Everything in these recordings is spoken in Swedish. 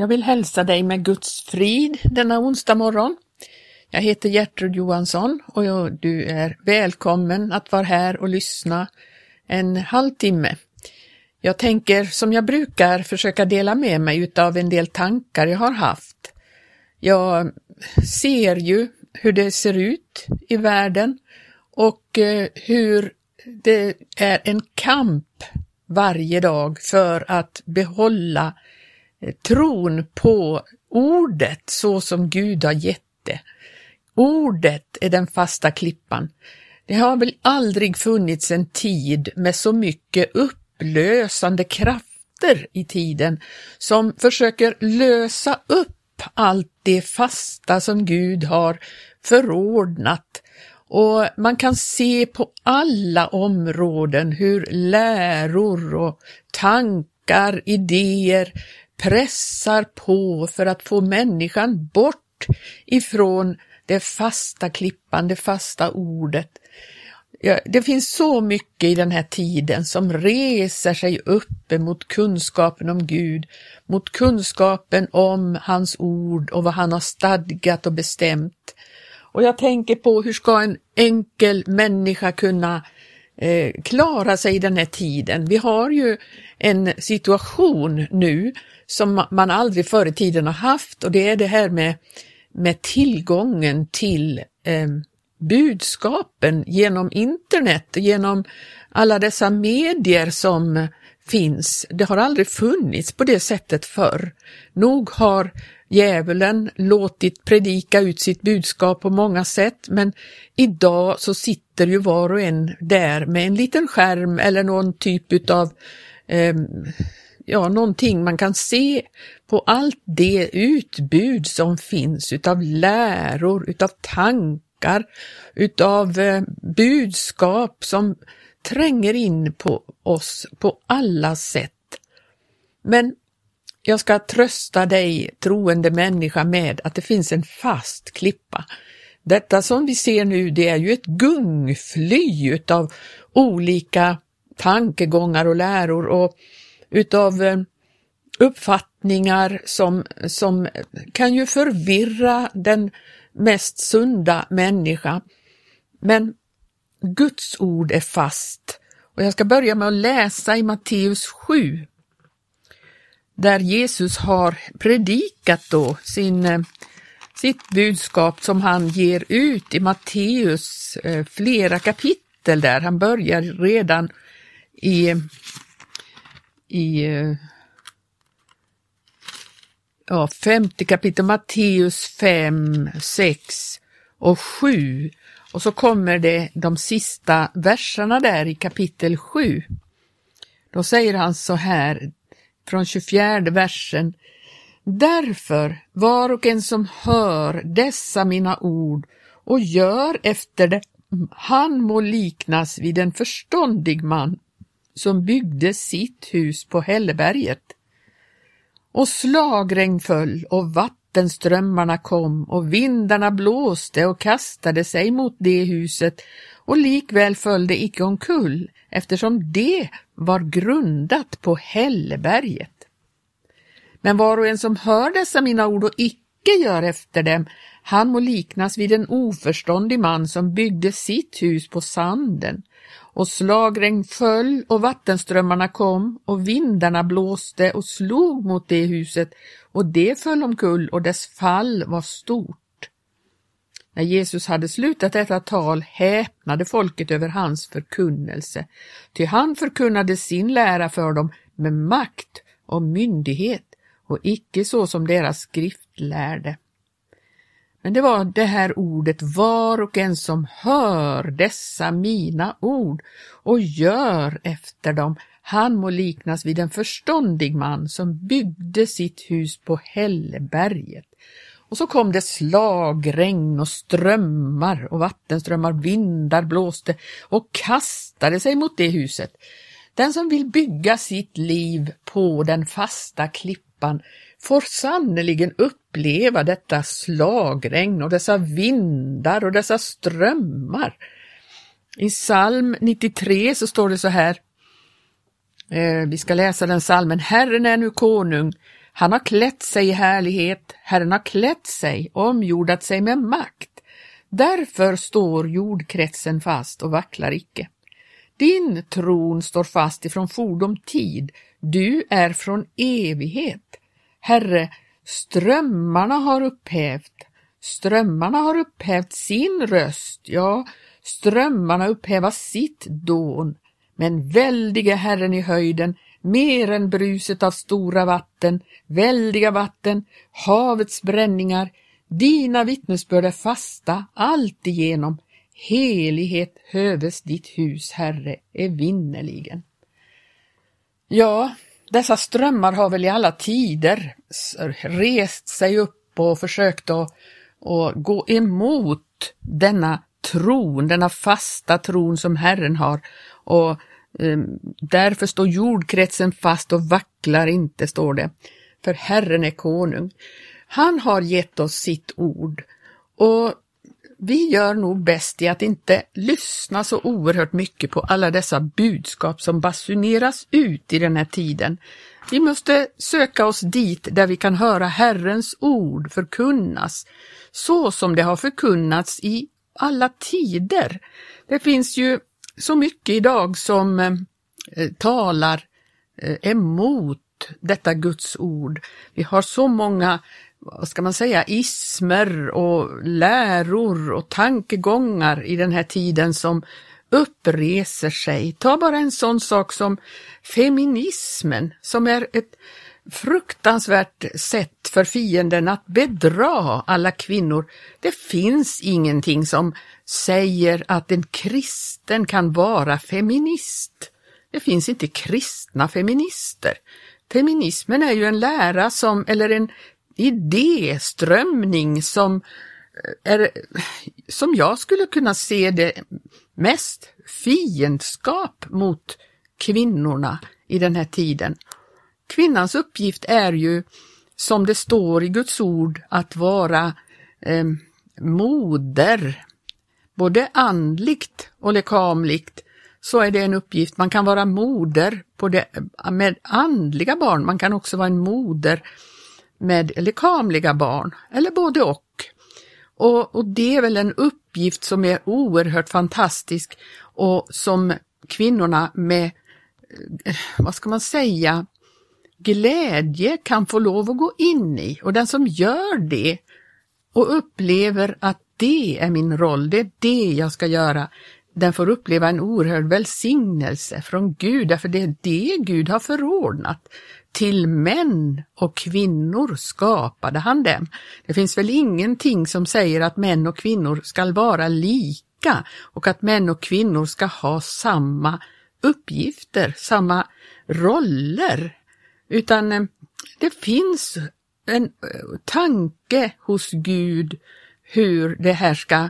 Jag vill hälsa dig med Guds frid denna onsdag morgon. Jag heter Gertrud Johansson och du är välkommen att vara här och lyssna en halvtimme. Jag tänker som jag brukar försöka dela med mig utav en del tankar jag har haft. Jag ser ju hur det ser ut i världen och hur det är en kamp varje dag för att behålla tron på ordet så som Gud har gett det. Ordet är den fasta klippan. Det har väl aldrig funnits en tid med så mycket upplösande krafter i tiden som försöker lösa upp allt det fasta som Gud har förordnat. Och man kan se på alla områden hur läror och tankar, idéer pressar på för att få människan bort ifrån det fasta klippan, det fasta ordet. Det finns så mycket i den här tiden som reser sig upp mot kunskapen om Gud, mot kunskapen om hans ord och vad han har stadgat och bestämt. Och jag tänker på hur ska en enkel människa kunna klara sig i den här tiden. Vi har ju en situation nu som man aldrig förr i tiden har haft, och det är det här med tillgången till budskapen genom internet, genom alla dessa medier som finns. Det har aldrig funnits på det sättet förr. Nog har djävulen låtit predika ut sitt budskap på många sätt, men idag så sitter ju var och en där med en liten skärm eller någon typ utav någonting man kan se på allt det utbud som finns utav läror, utav tankar, utav budskap som tränger in på oss på alla sätt. Men jag ska trösta dig, troende människa, med att det finns en fast klippa. Detta som vi ser nu, det är ju ett gungfly utav olika tankegångar och läror och utav uppfattningar som kan ju förvirra den mest sunda människa. Men Guds ord är fast, och jag ska börja med att läsa i Matteus 7. Där Jesus har predikat då sitt budskap som han ger ut i Matteus flera kapitel där. Han börjar redan i 50 kapitel, Matteus 5, 6 och 7. Och så kommer det de sista verserna där i kapitel 7. Då säger han så här, från 24 versen: Därför var och en som hör dessa mina ord och gör efter det, han må liknas vid en förståndig man som byggde sitt hus på Helleberget. Och slagregn föll och vattenströmmarna kom och vindarna blåste och kastade sig mot det huset, och likväl föll det icke omkull, eftersom det var grundat på Helleberget. Men var och en som hör dessa mina ord och icke gör efter dem, han må liknas vid en oförståndig man som byggde sitt hus på sanden. Och slagregn föll och vattenströmmarna kom och vindarna blåste och slog mot det huset, och det föll omkull, och dess fall var stort. När Jesus hade slutat detta tal häpnade folket över hans förkunnelse, ty han förkunnade sin lära för dem med makt och myndighet och icke så som deras skrift lärde. Men det var det här ordet, var och en som hör dessa mina ord och gör efter dem, han må liknas vid en förståndig man som byggde sitt hus på Helleberget. Och så kom det slagregn och strömmar och vattenströmmar, vindar blåste och kastade sig mot det huset. Den som vill bygga sitt liv på den fasta klippan får sannoliken uppleva detta slagregn och dessa vindar och dessa strömmar. I Psalm 93 så står det så här, vi ska läsa den psalmen: Herren är nu konung. Han har klätt sig i härlighet, Herren har klätt sig, omjordat sig med makt. Därför står jordkretsen fast och vacklar icke. Din tron står fast ifrån fordom tid, du är från evighet. Herre, strömmarna har upphävt sin röst, ja, strömmarna upphäva sitt dån. Men väldige Herren i höjden, mer än bruset av stora vatten, väldiga vatten, havets bränningar, dina vittnesbörd är fasta alltigenom. Helighet höves ditt hus, Herre, evinnerligen. Ja, dessa strömmar har väl i alla tider rest sig upp och försökt att gå emot denna tron, denna fasta tron som Herren har, och därför står jordkretsen fast och vacklar inte, står det, för Herren är konung. Han har gett oss sitt ord, och vi gör nog bäst i att inte lyssna så oerhört mycket på alla dessa budskap som basuneras ut i den här tiden. Vi måste söka oss dit där vi kan höra Herrens ord förkunnas, så som det har förkunnats i alla tider. Det finns ju så mycket idag som talar emot detta Guds ord. Vi har så många, vad ska man säga, ismer och läror och tankegångar i den här tiden som uppreser sig. Ta bara en sån sak som feminismen, som är ett fruktansvärt sätt för fienden att bedra alla kvinnor. Det finns ingenting som säger att en kristen kan vara feminist. Det finns inte kristna feminister. Feminismen är ju en lära som, eller en idéströmning som jag skulle kunna se det mest fiendskap mot kvinnorna i den här tiden. Kvinnans uppgift är ju, som det står i Guds ord, att vara moder, både andligt och lekamligt. Så är det en uppgift. Man kan vara moder med andliga barn. Man kan också vara en moder med lekamliga barn. Eller både och. Och det är väl en uppgift som är oerhört fantastisk. Och som kvinnorna med, vad ska man säga, glädje kan få lov att gå in i. Och den som gör det och upplever att det är min roll, det är det jag ska göra, den får uppleva en oerhörd välsignelse från Gud, därför det är det Gud har förordnat. Till män och kvinnor skapade han dem. Det finns väl ingenting som säger att män och kvinnor ska vara lika och att män och kvinnor ska ha samma uppgifter, samma roller, utan det finns en tanke hos Gud hur det här ska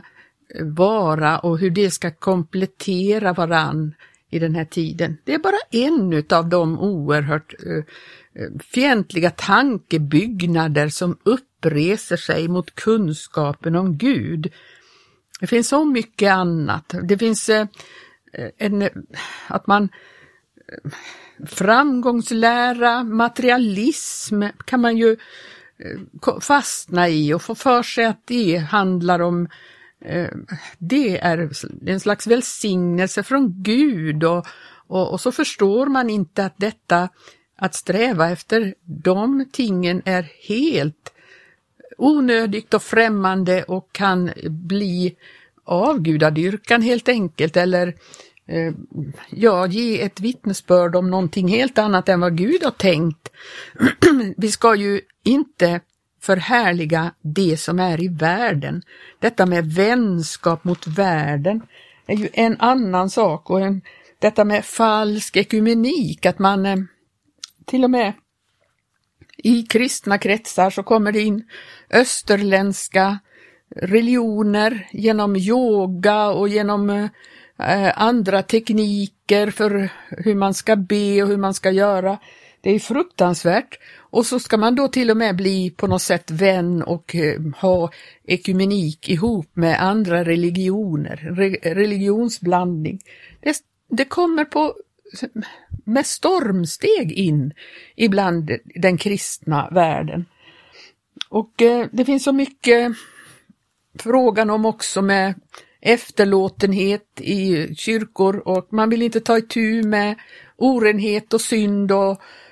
vara och hur det ska komplettera varann i den här tiden. Det är bara en av de oerhört fientliga tankebyggnader som uppreser sig mot kunskapen om Gud. Det finns så mycket annat. Det finns att man framgångslära, materialism kan man ju fastna i och få för sig att det handlar om, det är en slags välsignelse från Gud, och så förstår man inte att detta, att sträva efter de tingen, är helt onödigt och främmande och kan bli avgudadyrkan helt enkelt, eller ja, ge ett vittnesbörd om någonting helt annat än vad Gud har tänkt. Vi ska ju inte förhärliga det som är i världen. Detta med vänskap mot världen är ju en annan sak, och detta med falsk ekumenik, att man till och med i kristna kretsar så kommer det in österländska religioner genom yoga och genom andra tekniker för hur man ska be och hur man ska göra. Det är fruktansvärt. Och så ska man då till och med bli på något sätt vän och ha ekumenik ihop med andra religioner, religionsblandning. Det kommer på med stormsteg in ibland den kristna världen. Och det finns så mycket frågan om också med efterlåtenhet i kyrkor, och man vill inte ta itu med orenhet och synd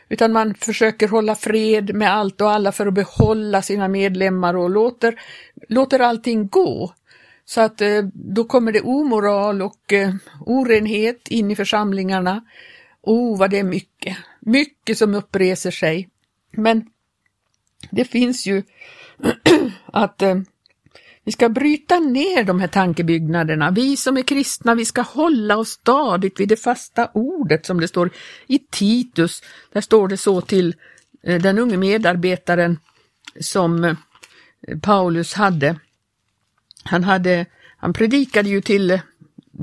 utan man försöker hålla fred med allt och alla för att behålla sina medlemmar och låter allting gå. Så att då kommer det omoral och orenhet in i församlingarna. Vad det är mycket. Mycket som uppreser sig. Men det finns ju att vi ska bryta ner de här tankebyggnaderna. Vi som är kristna, vi ska hålla oss stadigt vid det fasta ordet som det står i Titus. Där står det så till den unge medarbetaren som Paulus hade. Han predikade ju till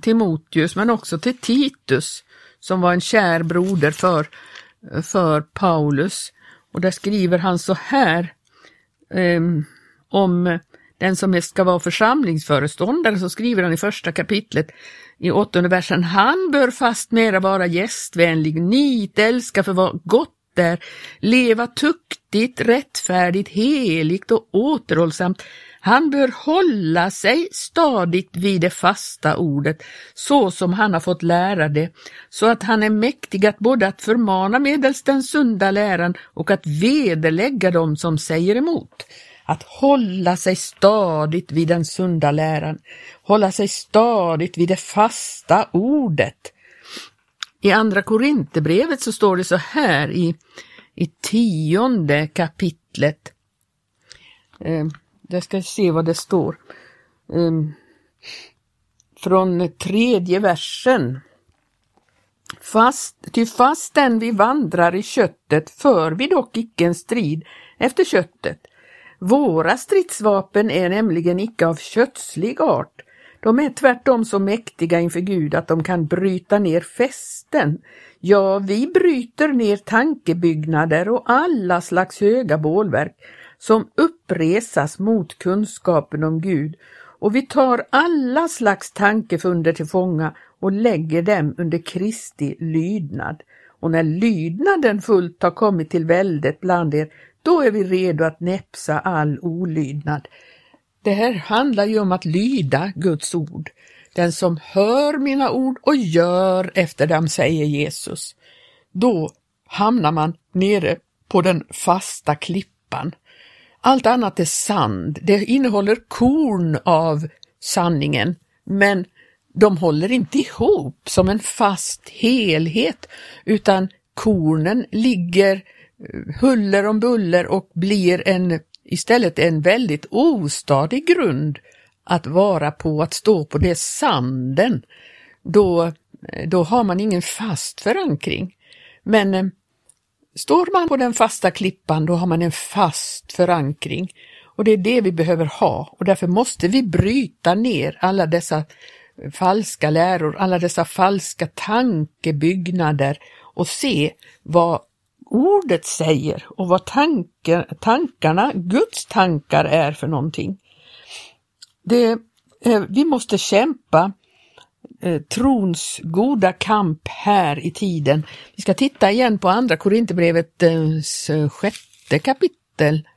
Timoteus men också till Titus som var en kär broder för Paulus. Och där skriver han så här om den som ska vara församlingsföreståndare, så skriver han i första kapitlet i 8:e versen: han bör fastmera vara gästvänlig, nitälska för vad gott är, leva tuktigt, rättfärdigt, heligt och återhållsamt. Han bör hålla sig stadigt vid det fasta ordet, så som han har fått lära det, så att han är mäktig att både att förmana medelst den sunda läran och att vederlägga dem som säger emot. Att hålla sig stadigt vid den sunda läran, hålla sig stadigt vid det fasta ordet. I andra Korintherbrevet så står det så här i 10:e kapitlet. Där ska jag se vad det står. Från 3:e versen. Ty fastän vi vandrar i köttet för vi dock icke en strid efter köttet. Våra stridsvapen är nämligen icke av kötslig art. De är tvärtom så mäktiga inför Gud att de kan bryta ner fästen. Ja, vi bryter ner tankebyggnader och alla slags höga bålverk som uppresas mot kunskapen om Gud. Och vi tar alla slags tankefunder till fånga och lägger dem under Kristi lydnad. Och när lydnaden fullt har kommit till väldet bland er, då är vi redo att näpsa all olydnad. Det här handlar ju om att lyda Guds ord. Den som hör mina ord och gör efter dem, säger Jesus. Då hamnar man nere på den fasta klippan. Allt annat är sand. Det innehåller korn av sanningen. Men de håller inte ihop som en fast helhet. Utan kornen ligger huller om buller och blir istället en väldigt ostadig grund att vara på, att stå på, det sanden. Då har man ingen fast förankring. Men står man på den fasta klippan, då har man en fast förankring. Och det är det vi behöver ha. Och därför måste vi bryta ner alla dessa falska läror, alla dessa falska tankebyggnader och se vad ordet säger och vad tankarna, Guds tankar, är för någonting. Vi måste kämpa trons goda kamp här i tiden. Vi ska titta igen på andra Korintherbrevet 6:e kapitel.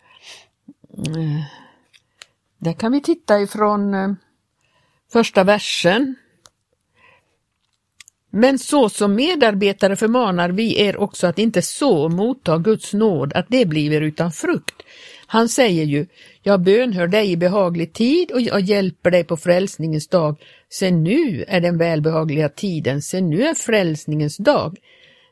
Där kan vi titta ifrån första versen. Men så som medarbetare förmanar vi er också att inte så motta Guds nåd att det blir utan frukt. Han säger ju: jag bönhör dig i behaglig tid och jag hjälper dig på frälsningens dag. Se, nu är den välbehagliga tiden, se, nu är frälsningens dag.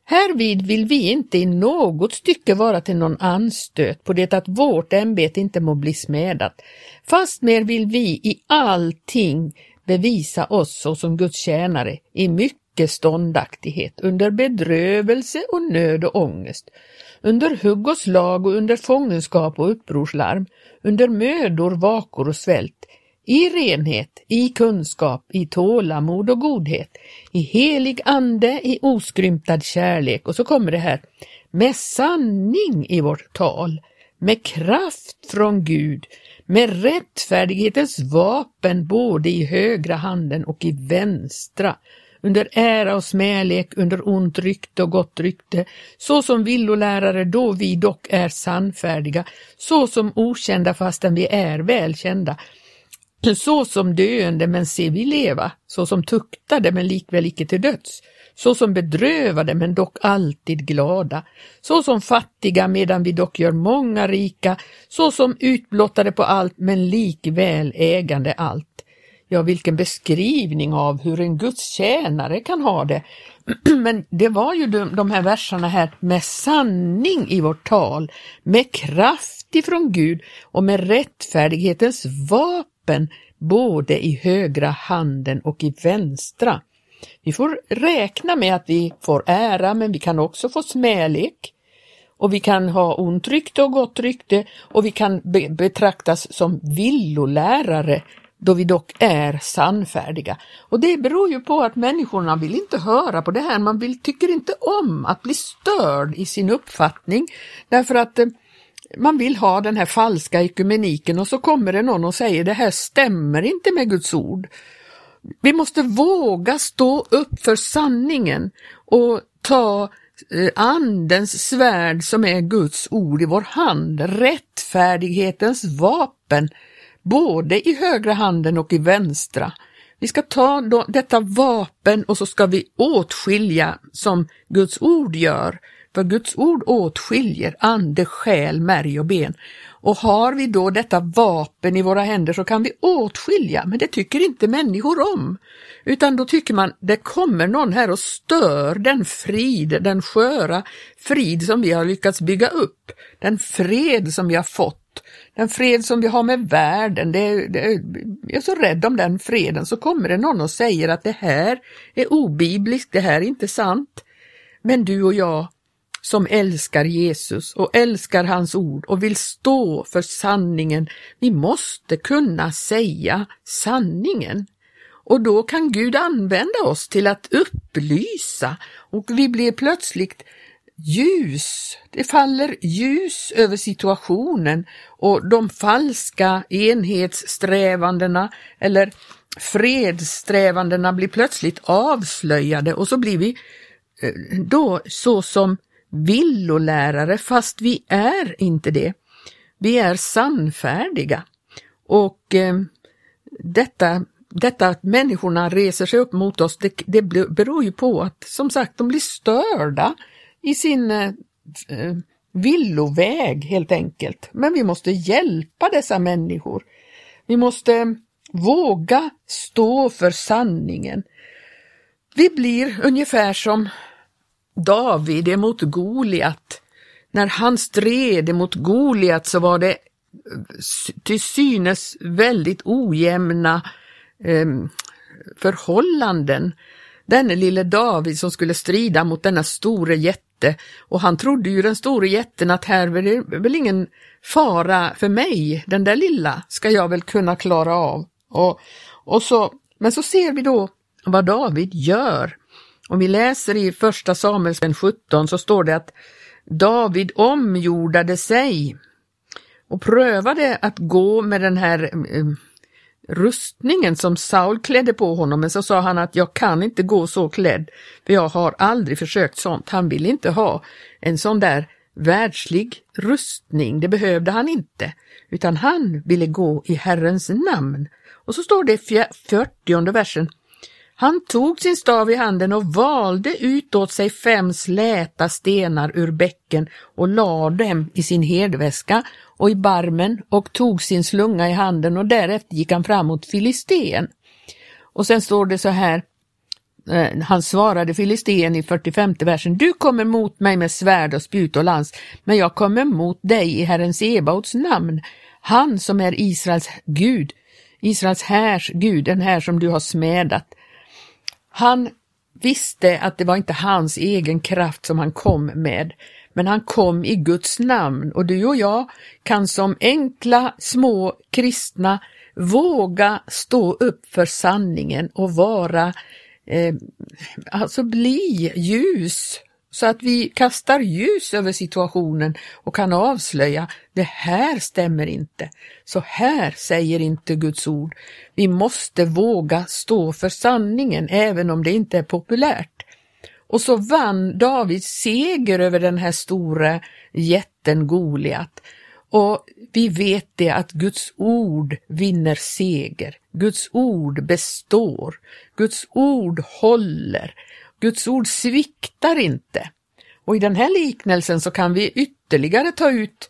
Härvid vill vi inte i något stycke vara till någon anstöt på det att vårt ämbete inte må bli smädat. Fastmer vill vi i allting bevisa oss såsom Guds tjänare i mycket ståndaktighet, under bedrövelse och nöd och ångest, under hugg och slag och under fångenskap och upprorslarm, under mödor, vakor och svält, i renhet, i kunskap, i tålamod och godhet, i helig ande, i oskrymtad kärlek. Och så kommer det här: med sanning i vårt tal, med kraft från Gud, med rättfärdighetens vapen både i högra handen och i vänstra, under ära och smälek, under ont rykte och gott rykte, så som villolärare då vi dock är sannfärdiga, så som okända fastän vi är välkända, så som döende men se vi leva, så som tuktade men likväl icke till döds, så som bedrövade men dock alltid glada, så som fattiga medan vi dock gör många rika, så som utblottade på allt men likväl ägande allt. Ja, vilken beskrivning av hur en Guds tjänare kan ha det. Men det var ju de här verserna här med sanning i vårt tal, med kraft ifrån Gud och med rättfärdighetens vapen både i högra handen och i vänstra. Vi får räkna med att vi får ära, men vi kan också få smälek. Och vi kan ha ont rykte och gott rykte, och vi kan betraktas som villolärare då vi dock är sannfärdiga. Och det beror ju på att människorna vill inte höra på det här. Man tycker inte om att bli störd i sin uppfattning, därför att man vill ha den här falska ekumeniken, och så kommer det någon och säger det här stämmer inte med Guds ord. Vi måste våga stå upp för sanningen och ta andens svärd som är Guds ord i vår hand, rättfärdighetens vapen både i högra handen och i vänstra. Vi ska ta detta vapen och så ska vi åtskilja som Guds ord gör. För Guds ord åtskiljer ande, själ, märg och ben. Och har vi då detta vapen i våra händer så kan vi åtskilja. Men det tycker inte människor om. Utan då tycker man, det kommer någon här och stör den frid, den sköra frid som vi har lyckats bygga upp. Den fred som vi har fått. Den fred som vi har med världen, jag är så rädd om den freden. Så kommer det någon och säger att det här är obibliskt, det här är inte sant. Men du och jag som älskar Jesus och älskar hans ord och vill stå för sanningen, vi måste kunna säga sanningen. Och då kan Gud använda oss till att upplysa, och vi blir plötsligt ljus, det faller ljus över situationen, och de falska enhetssträvandena eller fredssträvandena blir plötsligt avslöjade, och så blir vi då så som villolärare, fast vi är inte det. Vi är sannfärdiga, och detta att människorna reser sig upp mot oss, det beror ju på att, som sagt, de blir störda i sin villoväg helt enkelt. Men vi måste hjälpa dessa människor. Vi måste våga stå för sanningen. Vi blir ungefär som David emot Goliat. När han stred emot Goliat så var det till synes väldigt ojämna förhållanden. Denne lille David som skulle strida mot denna store jätte. Och han trodde ju, den store jätten, att här var det väl ingen fara för mig, den där lilla ska jag väl kunna klara av. Men så ser vi då vad David gör. Om vi läser i första Samuelsboken 17 så står det att David omgjordade sig och prövade att gå med den här rustningen som Saul klädde på honom, men så sa han att jag kan inte gå så klädd, för jag har aldrig försökt sånt. Han ville inte ha en sån där världslig rustning, det behövde han inte, utan han ville gå i Herrens namn. Och så står det i 40:e versen: han tog sin stav i handen och valde ut åt sig 5 släta stenar ur bäcken och lade dem i sin hedväska och i barmen, och tog sin slunga i handen, och därefter gick han fram mot Filistén. Och sen står det så här, han svarade Filistén i 45:e versen: du kommer mot mig med svärd och spjut och lans, men jag kommer mot dig i Herren Sebaots namn, han som är Israels Gud, Israels härs Gud, den här som du har smädat. Han visste att det var inte hans egen kraft som han kom med, men han kom i Guds namn. Och du och jag kan som enkla, små kristna våga stå upp för sanningen och vara, alltså bli ljus så att vi kastar ljus över situationen och kan avslöja, det här stämmer inte. Så här säger inte Guds ord. Vi måste våga stå för sanningen även om det inte är populärt. Och så vann David seger över den här stora jätten Goliat. Och vi vet det att Guds ord vinner seger. Guds ord består. Guds ord håller. Guds ord sviktar inte. Och i den här liknelsen så kan vi ytterligare ta ut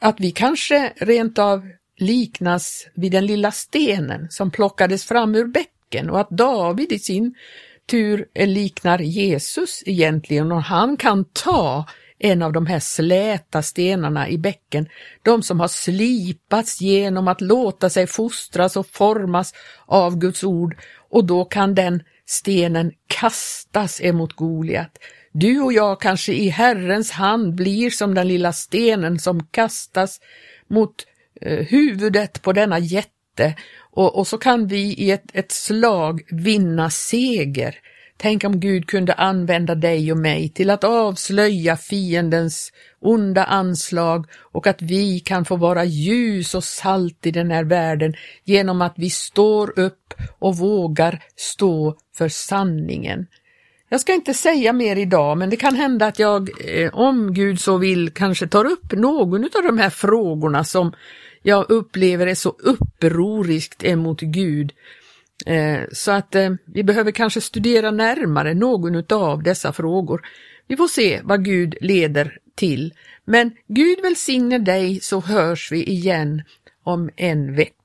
att vi kanske rent av liknas vid den lilla stenen som plockades fram ur bäcken, och att David i sin tur liknar Jesus egentligen, och han kan ta en av de här släta stenarna i bäcken, de som har slipats genom att låta sig fostras och formas av Guds ord, och då kan den stenen kastas emot Goliat. Du och jag kanske i Herrens hand blir som den lilla stenen som kastas mot huvudet på denna jätte, och så kan vi i ett slag vinna seger. Tänk om Gud kunde använda dig och mig till att avslöja fiendens onda anslag, och att vi kan få vara ljus och salt i den här världen genom att vi står upp och vågar stå för sanningen. Jag ska inte säga mer idag, men det kan hända att jag, om Gud så vill, kanske tar upp någon av de här frågorna som jag upplever är så upproriskt emot Gud. Så att vi behöver kanske studera närmare någon av dessa frågor. Vi får se vad Gud leder till. Men Gud välsigne dig, så hörs vi igen om en vecka.